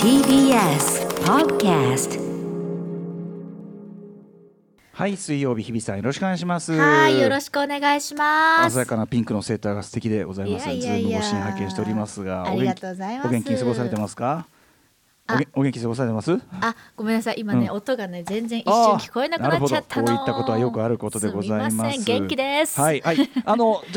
TBS Podcast。はい、水曜日日比さんよろしくお願いします。はい、よろしくお願いします。鮮やかなピンクのセーターが素敵でございます。ズーム越しに拝見しておりますが、ありがとうございます。お元気に過ごされてますか？お元気過ごされてます？あ、ごめんなさい、今ね、音がね全然一瞬聞こえなくなっちゃったの。こういったことはよくあることでございます。すみません、元気です。はい、はい、じゃ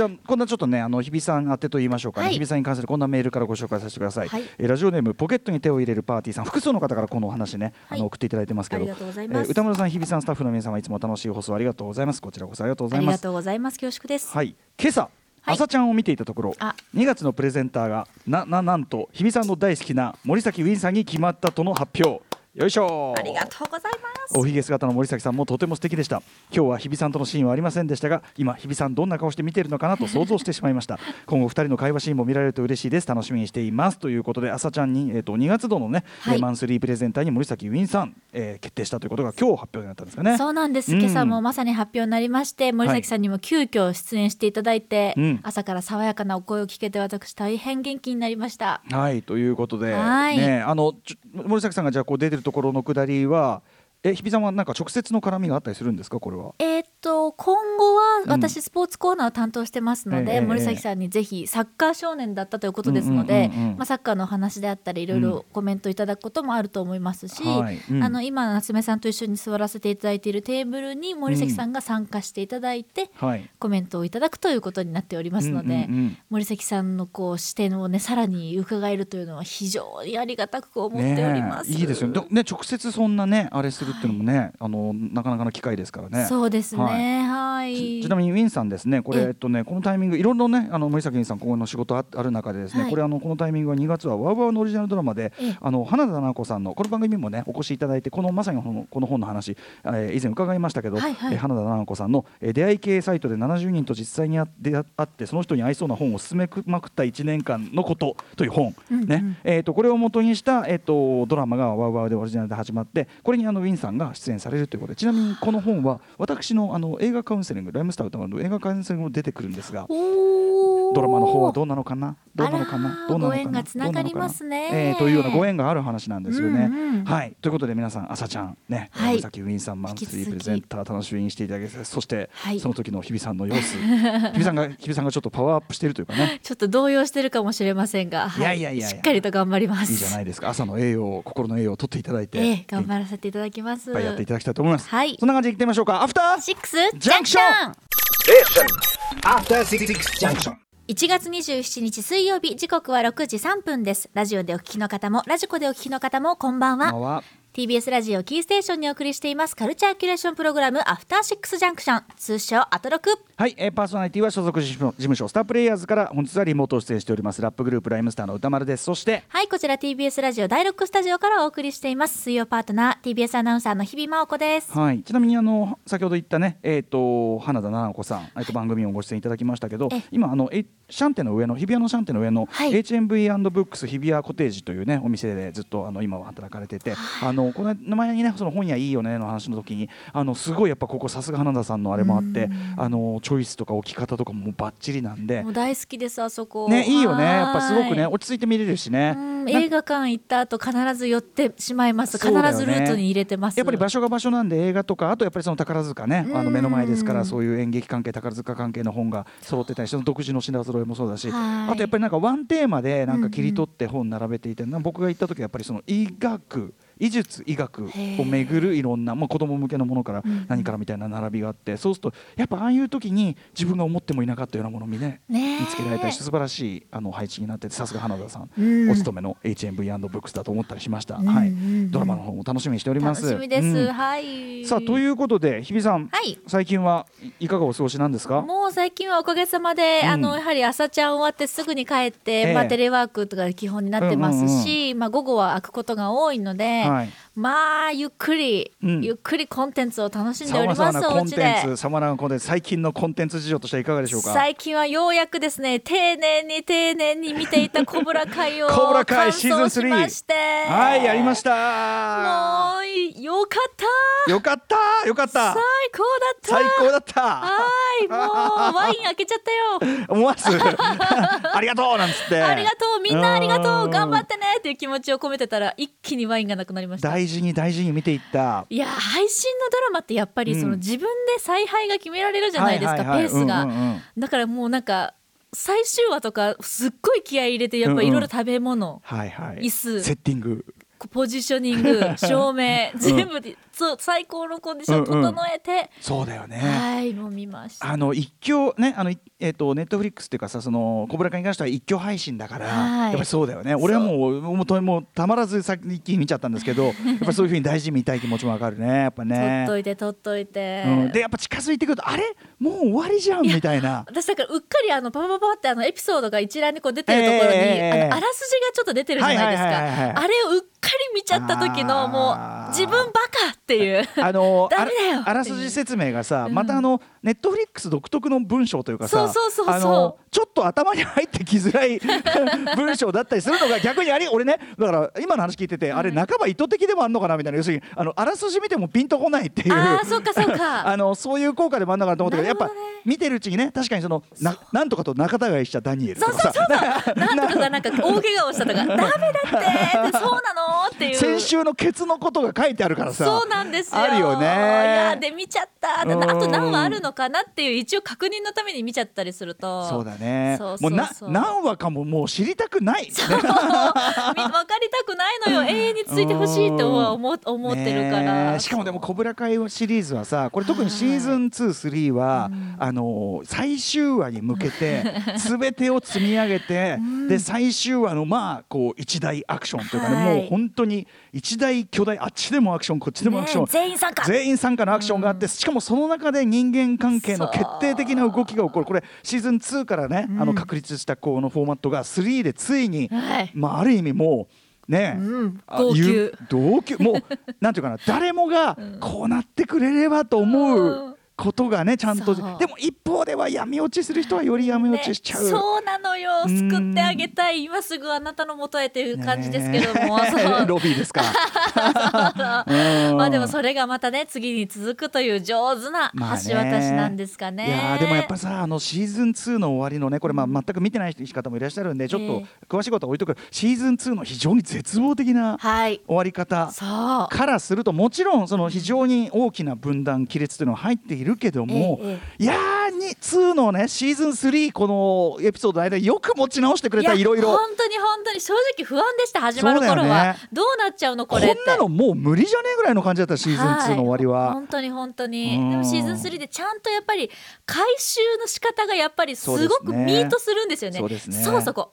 あこんなちょっとね、日比さん宛てと言いましょうかね、はい、日比さんに関するこんなメールからご紹介させてください、はい。ラジオネームポケットに手を入れるパーティーさん、複数の方からこのお話ね、はい、送っていただいてますけど、ありがとうございます。歌村さん、日比さん、スタッフの皆様、いつも楽しい放送ありがとうございます。こちらこそありがとうございます。ありがとうございます。恐縮です。はい、今朝朝ちゃんを見ていたところ、2月のプレゼンターがなんと日比さんの大好きな森崎ウィンさんに決まったとの発表。よいしょ。ありがとうございます。おひげ姿の森崎さんもとても素敵でした。今日は日比さんとのシーンはありませんでしたが、今日比さんどんな顔して見ているのかなと想像してしまいました今後2人の会話シーンも見られると嬉しいです。楽しみにしています。ということで、朝ちゃんに、2月度のね、はい、マンスリープレゼンターに森崎ウィンさん、決定したということが今日発表になったんですかね。そうなんです、うん、今朝もまさに発表になりまして、森崎さんにも急遽出演していただいて、はい、朝から爽やかなお声を聞けて私大変元気になりました。はい、ということで、はい、ね、森崎さんがじゃあこう出てるところの下りは、日比さんはなんか直接の絡みがあったりするんですか？これは今後は私スポーツコーナーを担当してますので、森崎さんにぜひサッカー少年だったということですので、サッカーの話であったりいろいろコメントいただくこともあると思いますし、今夏目さんと一緒に座らせていただいているテーブルに森崎さんが参加していただいて、コメントをいただくということになっておりますので、森崎さんのこう視点をねさらに伺えるというのは非常にありがたく思っております、ね、いいですよね。直接そんなねあれするっていうのもね、はい、なかなかの機会ですからね。そうですね、はい。ちなみにウィンさんですね、これこのタイミングいろいろね、森崎ウィンさん今後の仕事 ある中でですね、はい、このタイミングは2月はワウワウのオリジナルドラマで、花田奈子さんのこの番組もねお越しいただいて、まさにこの本の話、以前伺いましたけど、はいはい、花田奈子さんの、出会い系サイトで70人と実際に会ってその人に合いそうな本を勧めまくった1年間のことという本、うんうん、ね、これを元にした、ドラマがワウワウでオリジナルで始まって、これにウィンさんが出演されるということで、ちなみにこの本は私の映画カウンセリング、ライムスター歌丸の映画カウンセリングも出てくるんですが、ドラマの方はどうなのかな、ご縁がつながりますね、というようなご縁がある話なんですよね、うんうん、はい。ということで皆さん、朝ちゃんね、森崎ウィンさんマンスリープレゼンター楽しみにしていただけて、そして、はい、その時の日比さんの様子日比さんがちょっとパワーアップしているというかねちょっと動揺してるかもしれませんが、はい、いやしっかりと頑張ります。いいじゃないですか、朝の栄養、心の栄養を取っていただいて、頑張らせていただきます。いっぱいやっていただきたいと思います、はい、そんな感じでいってみましょうか。アフターシックスジャンクション。アフターシックスジャンクション。1月27日水曜日、時刻は6時3分です。ラジオでお聞きの方もラジコでお聞きの方もこんばんは。 TBS ラジオキーステーションにお送りしていますカルチャーキュレーションプログラム、アフターシックスジャンクション、通称アトロク。はい、パーソナリティは所属事務所スタープレイヤーズから本日はリモートを出演しておりますラップグループライムスターの歌丸です。そしてはい、こちら TBS ラジオ第6スタジオからお送りしています水曜パートナー TBS アナウンサーの日比真央子です。はい、ちなみに先ほど言ったね、花田奈々子さん、番組をご出演いただきましたけど、今シャンテの上の日比谷のシャンテの上の、はい、H&V&Books 日比谷コテージというねお店でずっと今は働かれてて、この前にねその本屋いいよねの話の時にすごいやっぱここさすが花田さんのあれもあって、チョイスとか置き方とかもバッチリなんで、もう大好きです、あそこね。いいよね、やっぱすごくね落ち着いて見れるしね、映画館行った後必ず寄ってしまいます。必ずルートに入れてます。やっぱり場所が場所なんで、映画とかあとやっぱりその宝塚ね、目の前ですから、そういう演劇関係宝塚関係の本が揃ってたりして、独自の品揃えもそうだし、あとやっぱりなんかワンテーマでなんか切り取って本並べていて、僕が行った時はやっぱりその医術医学を巡るいろんな、子供向けのものから何からみたいな並びがあって、そうするとやっぱああいう時に自分が思ってもいなかったようなものを見つけられたりして、素晴らしい配置になってて、さすが花田さん、お勤めの H&V&Books だと思ったりしました、はい、ドラマの方も楽しみにしております。楽しみです、はい、さあということで日比さん、はい、最近はいかがお過ごしなんですか？もう最近はおかげさまで、やはり朝ちゃん終わってすぐに帰って、テレワークとか基本になってますし、午後は空くことが多いので、はい、ゆっくりコンテンツを楽しんでおります。最近のコンテンツ事情としてはいかがでしょうか？最近はようやくですね、丁寧に見ていたコブラ会を完走しまして、コブラ会シーズン3、はい、やりました。もうりよかったよかったよかった最高だった最高だった。はいもうワイン開けちゃったよ思わずありがとうなんつってありがとうみんなありがとう頑張ってねっていう気持ちを込めてたら一気にワインがなくなりました。大事に大事に見ていった。いや配信のドラマってやっぱりその自分で采配が決められるじゃないですか、ペースが、うんうんうん、だからもうなんか最終話とかすっごい気合い入れてやっぱいろいろ食べ物、うんうんはいはい、椅子セッティングポジショニング照明全部で、うん、最高のコンディション整えて、うんうん、そうだよね。はいもう見ました。一挙ねネットフリックスっていうかさその小倉君に関しては一挙配信だからやっぱりそうだよね。俺はもうたまらず先に一気に見ちゃったんですけどやっぱりそういう風に大事に見たい気持ちもわかるねやっぱね。取っといて取っといて、うん、でやっぱ近づいてくるとあれもう終わりじゃんみたいな。私だからうっかりパパパパってエピソードが一覧にこう出てるところに、あらすじがちょっと出てるじゃないですか、はいはいはいはい、あれをうっかり見ちゃった時のもう自分バカっていうダメだよ あらすじ説明がさ、うん、またネットフリックス独特の文章というかさそうちょっと頭に入ってきづらい文章だったりするのが逆に俺ねだから今の話聞いてて、うん、あれ半ば意図的でもあるのかなみたいな要するにあらすじ見てもピンとこないっていうそうかそういう効果でもあるのかなと思ったけど、やっぱ見てるうちにね確かにその なんとかと仲違いしたダニエルとかさなんとかがなんか大怪我をしたとかダメだってそうなのっていう先週のケツのことが書いてあるからさそうなんですよあるよね。いやで見ちゃったあと何話あるのかなっていう一応確認のために見ちゃったりするとそうだねそうもう何話かもう知りたくない分かりたくないのよ永遠についてほしいとは 思ってるから、ね、しかもでも小倉会シリーズはさこれ特にシーズン2、3は、うん、最終話に向けて全てを積み上げて、うん、で最終話のこう一大アクションというかね、はい、もう本当に一大巨大あっちでもアクションこっちでもアクション、ね、全員参加のアクションがあって、うん、しかもその中で人間関係の決定的な動きが起こる。これシーズン2からね、うん、確立したこのフォーマットが3でついに、はいある意味もうねえ、うん、号泣もうなんていうかな誰もがこうなってくれればと思う、うんことがねちゃんとでも一方では闇落ちする人はより闇落ちしちゃう、ね、そうなのよ救ってあげたい今すぐあなたの元へという感じですけども、ね、そうロビーですかそうまあでもそれがまたね次に続くという上手な橋渡しなんですか ね,、まあ、ねいやでもやっぱさシーズン2の終わりのねこれ全く見てない方もいらっしゃるんでちょっと詳しいことは置いとく、シーズン2の非常に絶望的な終わり方からすると、はい、もちろんその非常に大きな分断亀裂というのは入っているけども、いや2のねシーズン3このエピソードの間よく持ち直してくれた。いろいろ本当に正直不安でした。始まる頃は、ね、どうなっちゃうのこれってこんなのもう無理じゃねえぐらいの感じだった。シーズン2の終わりは本当に、うん、でもシーズン3でちゃんとやっぱり回収の仕方がやっぱりすごくミートするんですよね。そうそこ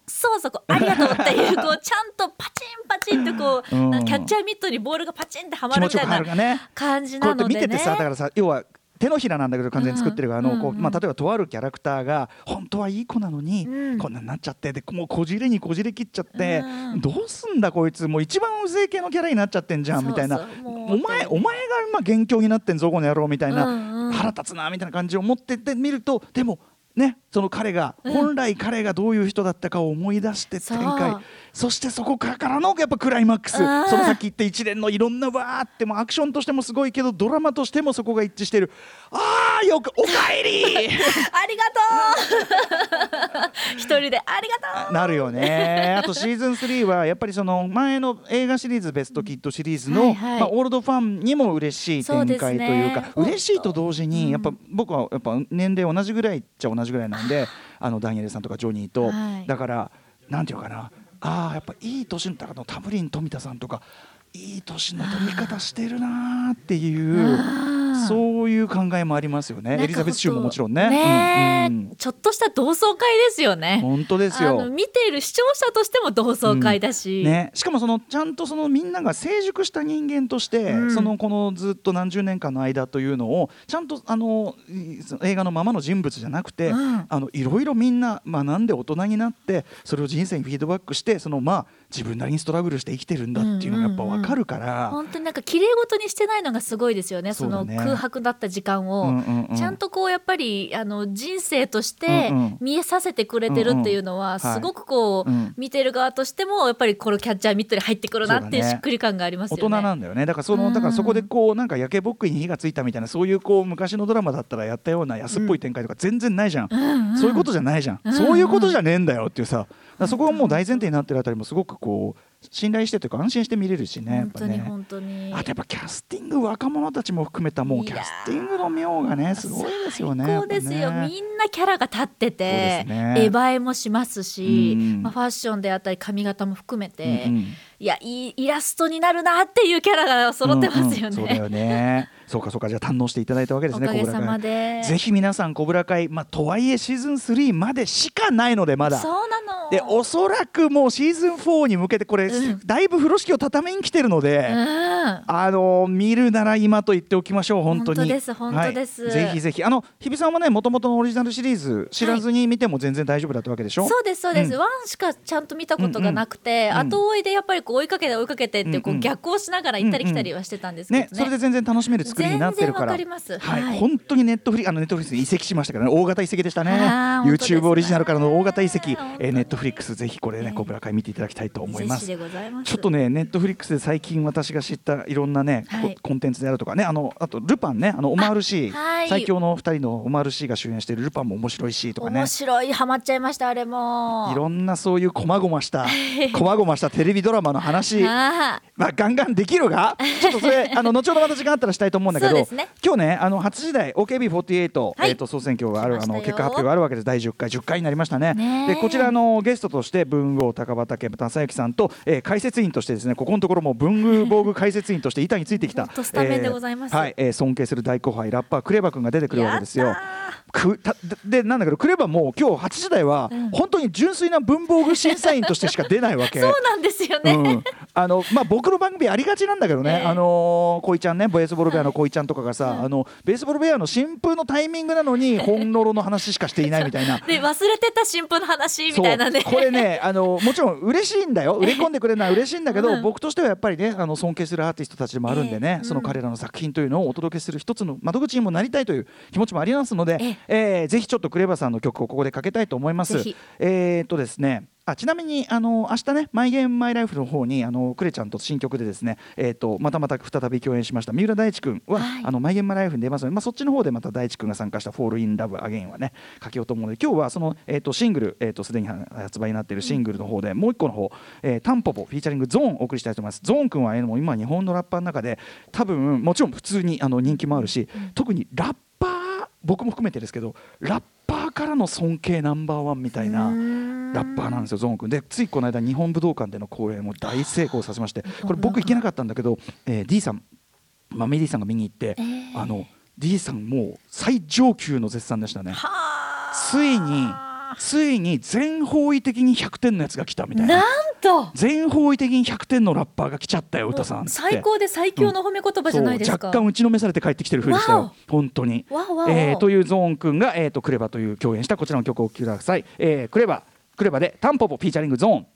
ありがとうっていうこうちゃんとパチンパチンとこう、うん、キャッチャーミットにボールがパチンってはまるみたいな感じなのでね。こうやって見ててさだからさ要は手のひらなんだけど完全に作ってるから、例えばとあるキャラクターが本当はいい子なのに、うん、こんなになっちゃってでもうこじれ切っちゃって、うん、どうすんだこいつもう一番うぜえ系のキャラになっちゃってんじゃんみたいなお前が今元凶になってんぞこの野郎みたいな、うんうん、腹立つなみたいな感じを持ってってみるとでもね、その彼が、うん、本来彼がどういう人だったかを思い出して展開 そしてそこからのやっぱクライマックス、その先言って一連のいろんなわーってもアクションとしてもすごいけどドラマとしてもそこが一致してる。あーよくおかえりありがとう一人でありがとうなるよね。あとシーズン3はやっぱりその前の映画シリーズベストキッドシリーズの、はいはいオールドファンにも嬉しい展開というか嬉しいと同時にやっぱ、うん、僕はやっぱ年齢同じぐらいっちゃ同じぐらいなんでダニエルさんとかジョニーと、はい、だからなんていうかなやっぱいい年のタムリン富田さんとかいい年の取り方してるなっていうそういう考えもありますよね。エリザベスシューももちろん ね、うんうん、ちょっとした同窓会ですよね。本当ですよ。見ている視聴者としても同窓会だし、うんね、しかもそのちゃんとそのみんなが成熟した人間として、うん、このずっと何十年間の間というのをちゃんと映画のままの人物じゃなくて、うん、いろいろみんな学んで大人になってそれを人生にフィードバックして自分なりにストラブルして生きてるんだっていうのがやっぱ分かるから、本当になんか綺麗事にしてないのがすごいですよね。その空白だった時間を、ちゃんとこうやっぱり人生として見えさせてくれてるっていうのはすごくこう、見てる側としてもやっぱりこのキャッチャーミットに入ってくるなっていうしっくり感がありますよね。大人なんだよね。だからそこでこうなんか焼けぼっくいに火がついたみたいな、そういうこう昔のドラマだったらやったような安っぽい展開とか全然ないじゃん、そういうことじゃないじゃん、そういうことじゃねえんだよっていうさ、そこがもう大前提になってるあたりもすごくこう信頼してというか安心して見れるしね。本当にあとやっぱキャスティング、若者たちも含めたもうキャスティングの妙がねすごいですよね。最高ですよ、みんなキャラが立ってて、ね、映えもしますし、ファッションであったり髪型も含めて、いいイラストになるなっていうキャラが揃ってますよね。そうだよね。そうかじゃあ堪能していただいたわけですね。おかげさまでぜひ皆さんコブラ会、とはいえシーズン3までしかないので、まだそうなので、おそらくもうシーズン4に向けてこれ、だいぶ風呂敷を畳みに来てるので、見るなら今と言っておきましょう。本当です、はい、ぜひぜひ日比さんはね、もともとのオリジナルシリーズ知らずに見ても全然大丈夫だったわけでしょ。そうです、1しかちゃんと見たことがなくて、後追いでやっぱりこう追いかけてってこう逆行しながら行ったり来たりはしてたんですけど ね、それで全然楽しめる作りになってるから、本当にネットフリックスに移籍しましたからね。大型移籍でしたね。 YouTube オリジナルからの大型移籍、ネットフリックスぜひこれね、コブラ会見ていただきたいと思います。ちょっとね、ネットフリックスで最近私が知ったいろんなね、コンテンツであるとかね、あとルパンね、オマール C、 最強の2人のオマール C が主演しているルパンも面白いしとかね、ハマっちゃいました。あれもいろんなそういうこまごましたテレビドラマの話ガンガンできるが、ちょっとそれ後ほどまた時間あったらしたいと思うんだけど、今日ね8時台 OKB48、総選挙がある結果発表があるわけです。第10回10回になりましたね。でこちらのゲストとして文豪高畑正幸さんと、解説員としてですね、ここのところも文具防具解説員として板についてきたスタメンでございます。尊敬する大後輩ラッパークレバ君が出てくるわけですよ。なんだけどクレバも今日8時台は本当に純粋な文房具審査員としてしか出ないわけそうなんですよね、僕の番組ありがちなんだけどね、こいちゃんね、ベースボールベアのこいちゃんとかがさ、ベースボールベアの新風のタイミングなのに本ノロの話しかしていないみたいなで忘れてた新風の話みたいなね。これねもちろん嬉しいんだよ、売れ込んでくれるのは嬉しいんだけど、僕としてはやっぱりね尊敬するアーティストたちでもあるんでね、その彼らの作品というのをお届けする一つの窓口にもなりたいという気持ちもありますので、ぜひちょっとクレバさんの曲をここでかけたいと思います。ですね、ちなみに明日ね、マイゲームマイライフの方にクレちゃんと新曲でですね、また再び共演しました三浦大知くんは、マイゲームマイライフに出ますので、そっちの方でまた大知くんが参加したフォールインラブアゲインはね書きようと思うので、今日はそのシングル、すでに発売になっているシングルの方で、もう一個の方タンポポフィーチャリングゾーンをお送りしたいと思います。ゾーンくんはもう今日本のラッパーの中で多分もちろん普通に人気もあるし、特にラッパー、僕も含めてですけどラッパーからの尊敬No.1みたいなラッパーなんですよ、ゾーン君で。ついこの間日本武道館での公演を大成功させまして、これ僕行けなかったんだけど、D さん、メリーさんが見に行って、D さんもう最上級の絶賛でしたね。ついに全方位的に100点のやつが来たみたいな。なんと全方位的に100点のラッパーが来ちゃったよ、歌さんって。最高で最強の褒め言葉じゃないですか。若干打ちのめされて帰ってきてるふうでしたよ、本当に。というゾーン君が、クレバという共演したこちらの曲をお聴きください。クレバでタンポポフィーチャリングゾーン。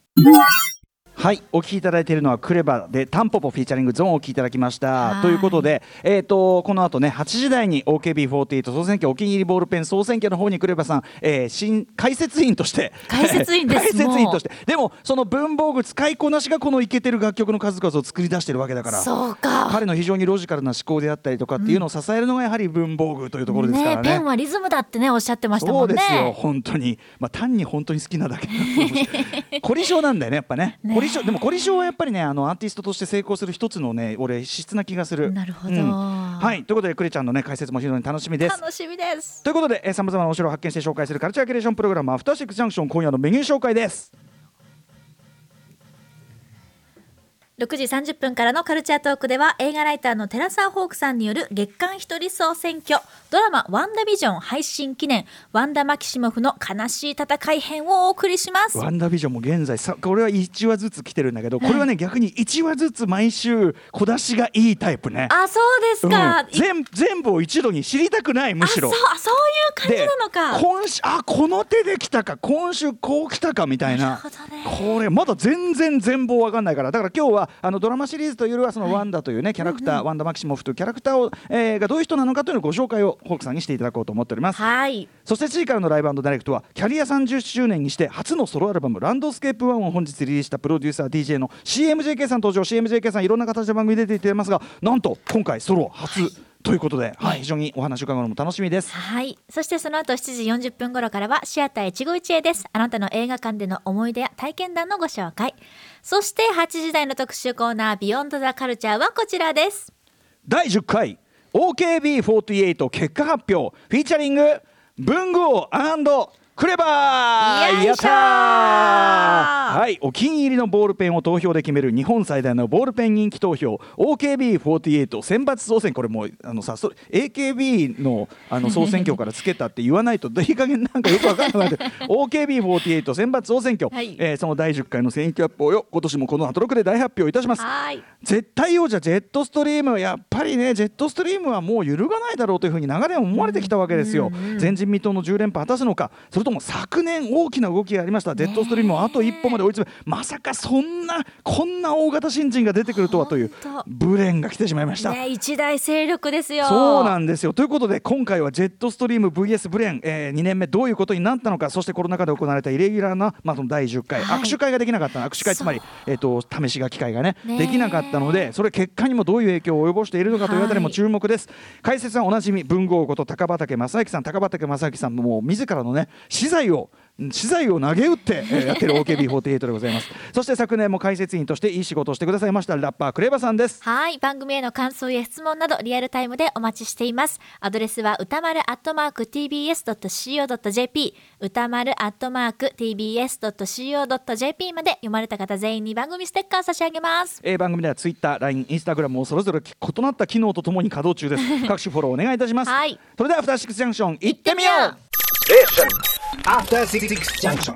はい、お聴きいただいているのはクレバでタンポポフィーチャリングゾーンをお聴きいただきました。ということで、この後ね8時台に OKB48 総選挙お気に入りボールペン総選挙の方にクレバさん、解説員としてでもその文房具使いこなしがこのイケてる楽曲の数々を作り出してるわけだから、そうか、彼の非常にロジカルな思考であったりとかっていうのを支えるのがやはり文房具というところですから ね、ペンはリズムだってねおっしゃってましたもんね。そうですよ、本当に、単に本当に好きなだけ凝り性なんだよね、やっぱね。でも凝り性はやっぱりねアーティストとして成功する一つのね、俺質な気がする。なるほど、はい、ということでクレちゃんのね解説も非常に楽しみです。楽しみですということで、さまざまなお城を発見して紹介するカルチャーキュレーションプログラムアフターシックスジャンクション、今夜のメニュー紹介です。6時30分からのカルチャートークでは、映画ライターの寺澤ホークさんによる月刊一人総選挙、ドラマワンダビジョン配信記念、ワンダ・マキシモフの悲しい戦い編をお送りします。ワンダビジョンも現在これは1話ずつ来てるんだけど、これはね、逆に1話ずつ毎週小出しがいいタイプね。あ、そうですか、うん、全部を一度に知りたくない、むしろ。あ、そういう感じなのか。今週、あ、この手で来たか、今週こう来たかみたいな。なるほどね。これまだ全貌わかんないから。だから今日はドラマシリーズというよりは、そのワンダというね、キャラクター、ワンダ・マキシモフというキャラクターを、がどういう人なのかというのをご紹介をホークさんにしていただこうと思っております。はい。そして次からのライブ&ダイレクトは、キャリア30周年にして初のソロアルバムランドスケープ1を本日リリースしたプロデューサー DJ の CMJK さん登場。 CMJK さんいろんな形で番組に出ていますが、なんと今回ソロ初、ということで、非常にお話を伺うのも楽しみです。はい。そしてその後7時40分頃からはシアター151Aです。あなたの映画館での思い出や体験談のご紹介。そして8時台の特集コーナービヨンドザカルチャーはこちらです。第10回 OKB48 結果発表フィーチャリング文豪&クレバー。やったー。はい、お気に入りのボールペンを投票で決める日本最大のボールペン人気投票 OKB48 選抜総選。これもうそれ AKB の、総選挙からつけたって言わないといい加減なんかよくわからないけどOKB48 選抜総選挙、はい、その第10回の選挙発表を今年もこの後6で大発表いたします。はい。絶対王者ジェットストリーム、やっぱりね、ジェットストリームはもう揺るがないだろうというふうに流れを思われてきたわけですよ。前人未到の10連覇果たすのか、それとも昨年大きな動きがありましたジェットストリームをあと一歩まで追い詰め、まさかこんな大型新人が出てくるとはというブレンが来てしまいました、ね、一大勢力ですよ。そうなんですよ。ということで今回はジェットストリーム vs ブレン、2年目どういうことになったのか、そしてコロナ禍で行われたイレギュラーな、その第10回、握手会ができなかったの。握手会つまり、試し書き会が ねできなかったので、それ結果にもどういう影響を及ぼしているのかというあたりも注目です。解説はおなじみ文豪こと高畑正明さん。高畑正明さんも自らのね、資材を投げ打ってやってる OKB48 でございますそして昨年も解説員としていい仕事をしてくださいましたラッパークレバさんです。はい。番組への感想や質問などリアルタイムでお待ちしています。アドレスは歌丸 @tbs.co.jp 歌丸 @tbs.co.jp まで。読まれた方全員に番組ステッカー差し上げます。番組では Twitter、LINE、Instagram をそれぞれ異なった機能とともに稼働中です各種フォローお願いいたします、はい、それではアフターシックスジャンクション行ってみよう。After 66 junction.